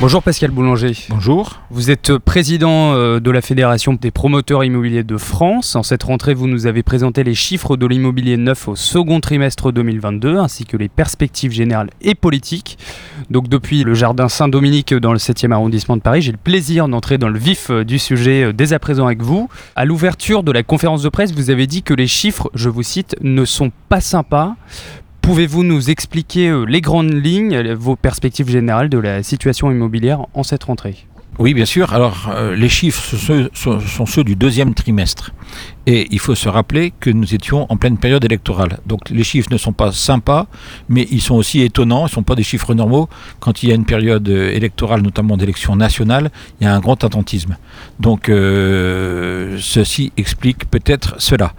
Bonjour Pascal Boulanger. Bonjour. Vous êtes président de la Fédération des promoteurs immobiliers de France. En cette rentrée, vous nous avez présenté les chiffres de l'immobilier neuf au second trimestre 2022, ainsi que les perspectives générales et politiques. Donc depuis le Jardin Saint-Dominique dans le 7e arrondissement de Paris, j'ai le plaisir d'entrer dans le vif du sujet dès à présent avec vous. À l'ouverture de la conférence de presse, vous avez dit que les chiffres, je vous cite, ne sont pas sympas. Pouvez-vous nous expliquer les grandes lignes, vos perspectives générales de la situation immobilière en cette rentrée ? Oui, bien sûr. Alors, les chiffres sont ceux du deuxième trimestre. Et il faut se rappeler que nous étions en pleine période électorale. Donc, les chiffres ne sont pas sympas, mais ils sont aussi étonnants. Ils ne sont pas des chiffres normaux. Quand il y a une période électorale, notamment d'élections nationales, il y a un grand attentisme. Donc, ceci explique peut-être cela.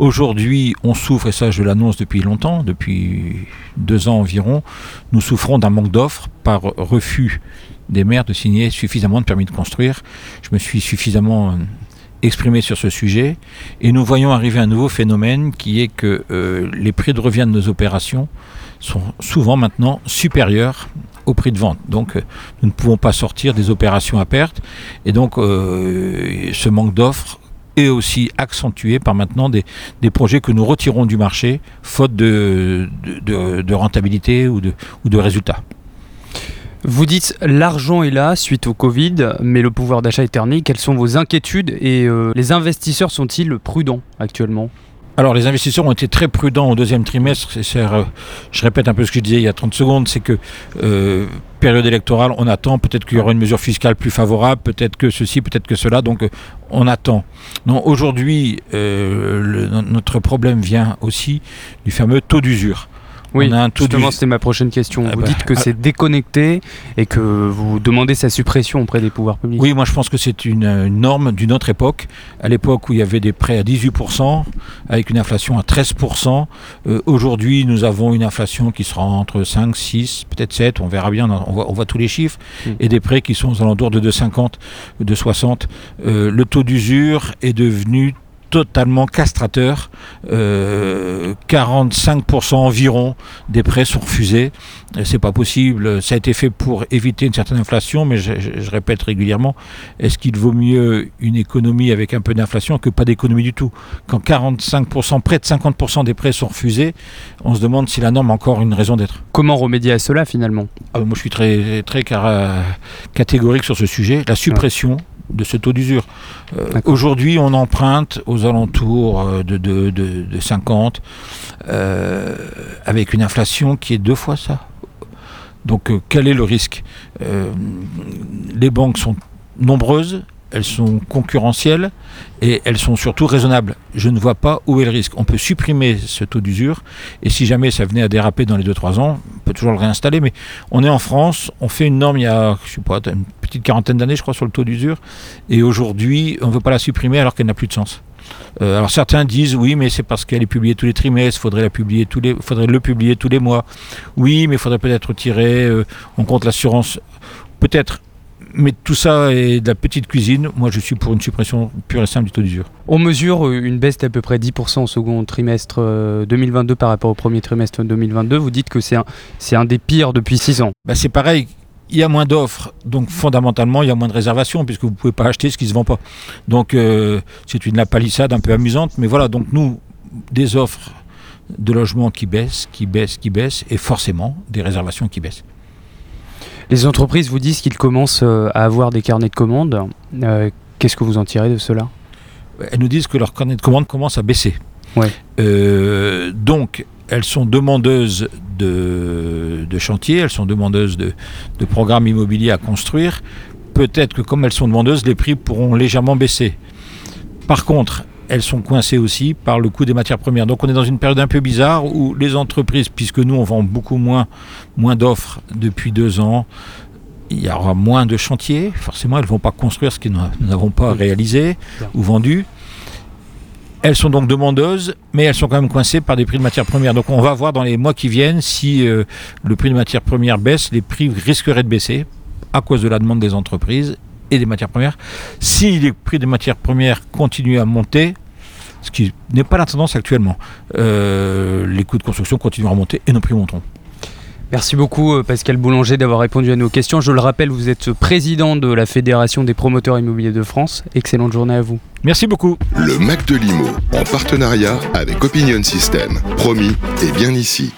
Aujourd'hui, on souffre, et ça je l'annonce depuis longtemps, depuis 2 ans environ, nous souffrons d'un manque d'offres par refus des maires de signer suffisamment de permis de construire. Je me suis suffisamment exprimé sur ce sujet et nous voyons arriver un nouveau phénomène qui est que les prix de revient de nos opérations sont souvent maintenant supérieurs au prix de vente. Donc nous ne pouvons pas sortir des opérations à perte et donc ce manque d'offres est aussi accentué par maintenant des projets que nous retirons du marché, faute de rentabilité ou de résultats. Vous dites l'argent est là suite au Covid, mais le pouvoir d'achat est terni. Quelles sont vos inquiétudes et les investisseurs sont-ils prudents actuellement ? Alors les investisseurs ont été très prudents au deuxième trimestre. Je répète un peu ce que je disais il y a 30 secondes, c'est que période électorale, on attend, peut-être qu'il y aura une mesure fiscale plus favorable, peut-être que ceci, peut-être que cela, donc on attend. Non, aujourd'hui, notre problème vient aussi du fameux taux d'usure. Oui, justement, c'était ma prochaine question. Vous dites que c'est déconnecté et que vous demandez sa suppression auprès des pouvoirs publics. Oui, moi je pense que c'est une norme d'une autre époque. À l'époque où il y avait des prêts à 18%, avec une inflation à 13%. Aujourd'hui, nous avons une inflation qui sera entre 5, 6, peut-être 7, on verra bien, on voit tous les chiffres. Et des prêts qui sont aux alentours de 2,50, de 60. Le taux d'usure est devenu totalement castrateur, 45% environ des prêts sont refusés, c'est pas possible, ça a été fait pour éviter une certaine inflation, mais je répète régulièrement, est-ce qu'il vaut mieux une économie avec un peu d'inflation que pas d'économie du tout ? Quand 45%, près de 50% des prêts sont refusés, on se demande si la norme a encore une raison d'être. Comment remédier à cela finalement ? Moi je suis très, très catégorique sur ce sujet, la suppression de ce taux d'usure. Aujourd'hui, on emprunte aux alentours de 50, avec une inflation qui est 2 fois ça. Donc, quel est le risque ? Les banques sont nombreuses, elles sont concurrentielles et elles sont surtout raisonnables. Je ne vois pas où est le risque. On peut supprimer ce taux d'usure et si jamais ça venait à déraper dans les 2-3 ans, on peut toujours le réinstaller. Mais on est en France, on fait une norme il y a, je sais pas, une petite quarantaine d'années, je crois, sur le taux d'usure. Et aujourd'hui, on ne veut pas la supprimer alors qu'elle n'a plus de sens. Alors certains disent oui mais c'est parce qu'elle est publiée tous les trimestres, faudrait le publier tous les mois. Oui mais il faudrait peut-être retirer en compte l'assurance, peut-être. Mais tout ça est de la petite cuisine. Moi, je suis pour une suppression pure et simple du taux d'usure. On mesure une baisse d'à peu près 10% au second trimestre 2022 par rapport au premier trimestre 2022. Vous dites que c'est un des pires depuis 6 ans. Bah, c'est pareil. Il y a moins d'offres, donc fondamentalement, il y a moins de réservations puisque vous ne pouvez pas acheter ce qui ne se vend pas. Donc, c'est une palissade un peu amusante. Mais voilà, donc nous, des offres de logements qui baissent et forcément des réservations qui baissent. Les entreprises vous disent qu'ils commencent à avoir des carnets de commandes. Qu'est-ce que vous en tirez de cela ? Elles nous disent que leurs carnets de commandes commencent à baisser. Ouais. Donc, elles sont demandeuses de chantiers, elles sont demandeuses de programmes immobiliers à construire. Peut-être que comme elles sont demandeuses, les prix pourront légèrement baisser. Par contre, elles sont coincées aussi par le coût des matières premières. Donc on est dans une période un peu bizarre où les entreprises, puisque nous on vend beaucoup moins d'offres depuis 2 ans, il y aura moins de chantiers, forcément elles ne vont pas construire ce que nous n'avons pas réalisé ou vendu. Elles sont donc demandeuses, mais elles sont quand même coincées par des prix de matières premières. Donc on va voir dans les mois qui viennent si le prix de matières premières baisse, les prix risqueraient de baisser à cause de la demande des entreprises et des matières premières. Si les prix des matières premières continuent à monter, ce qui n'est pas la tendance actuellement, les coûts de construction continueront à monter et nos prix monteront. Merci beaucoup Pascal Boulanger d'avoir répondu à nos questions. Je le rappelle, vous êtes président de la Fédération des promoteurs immobiliers de France. Excellente journée à vous. Merci beaucoup. Le Mac de Limo, en partenariat avec Opinion System. Promis, et bien ici.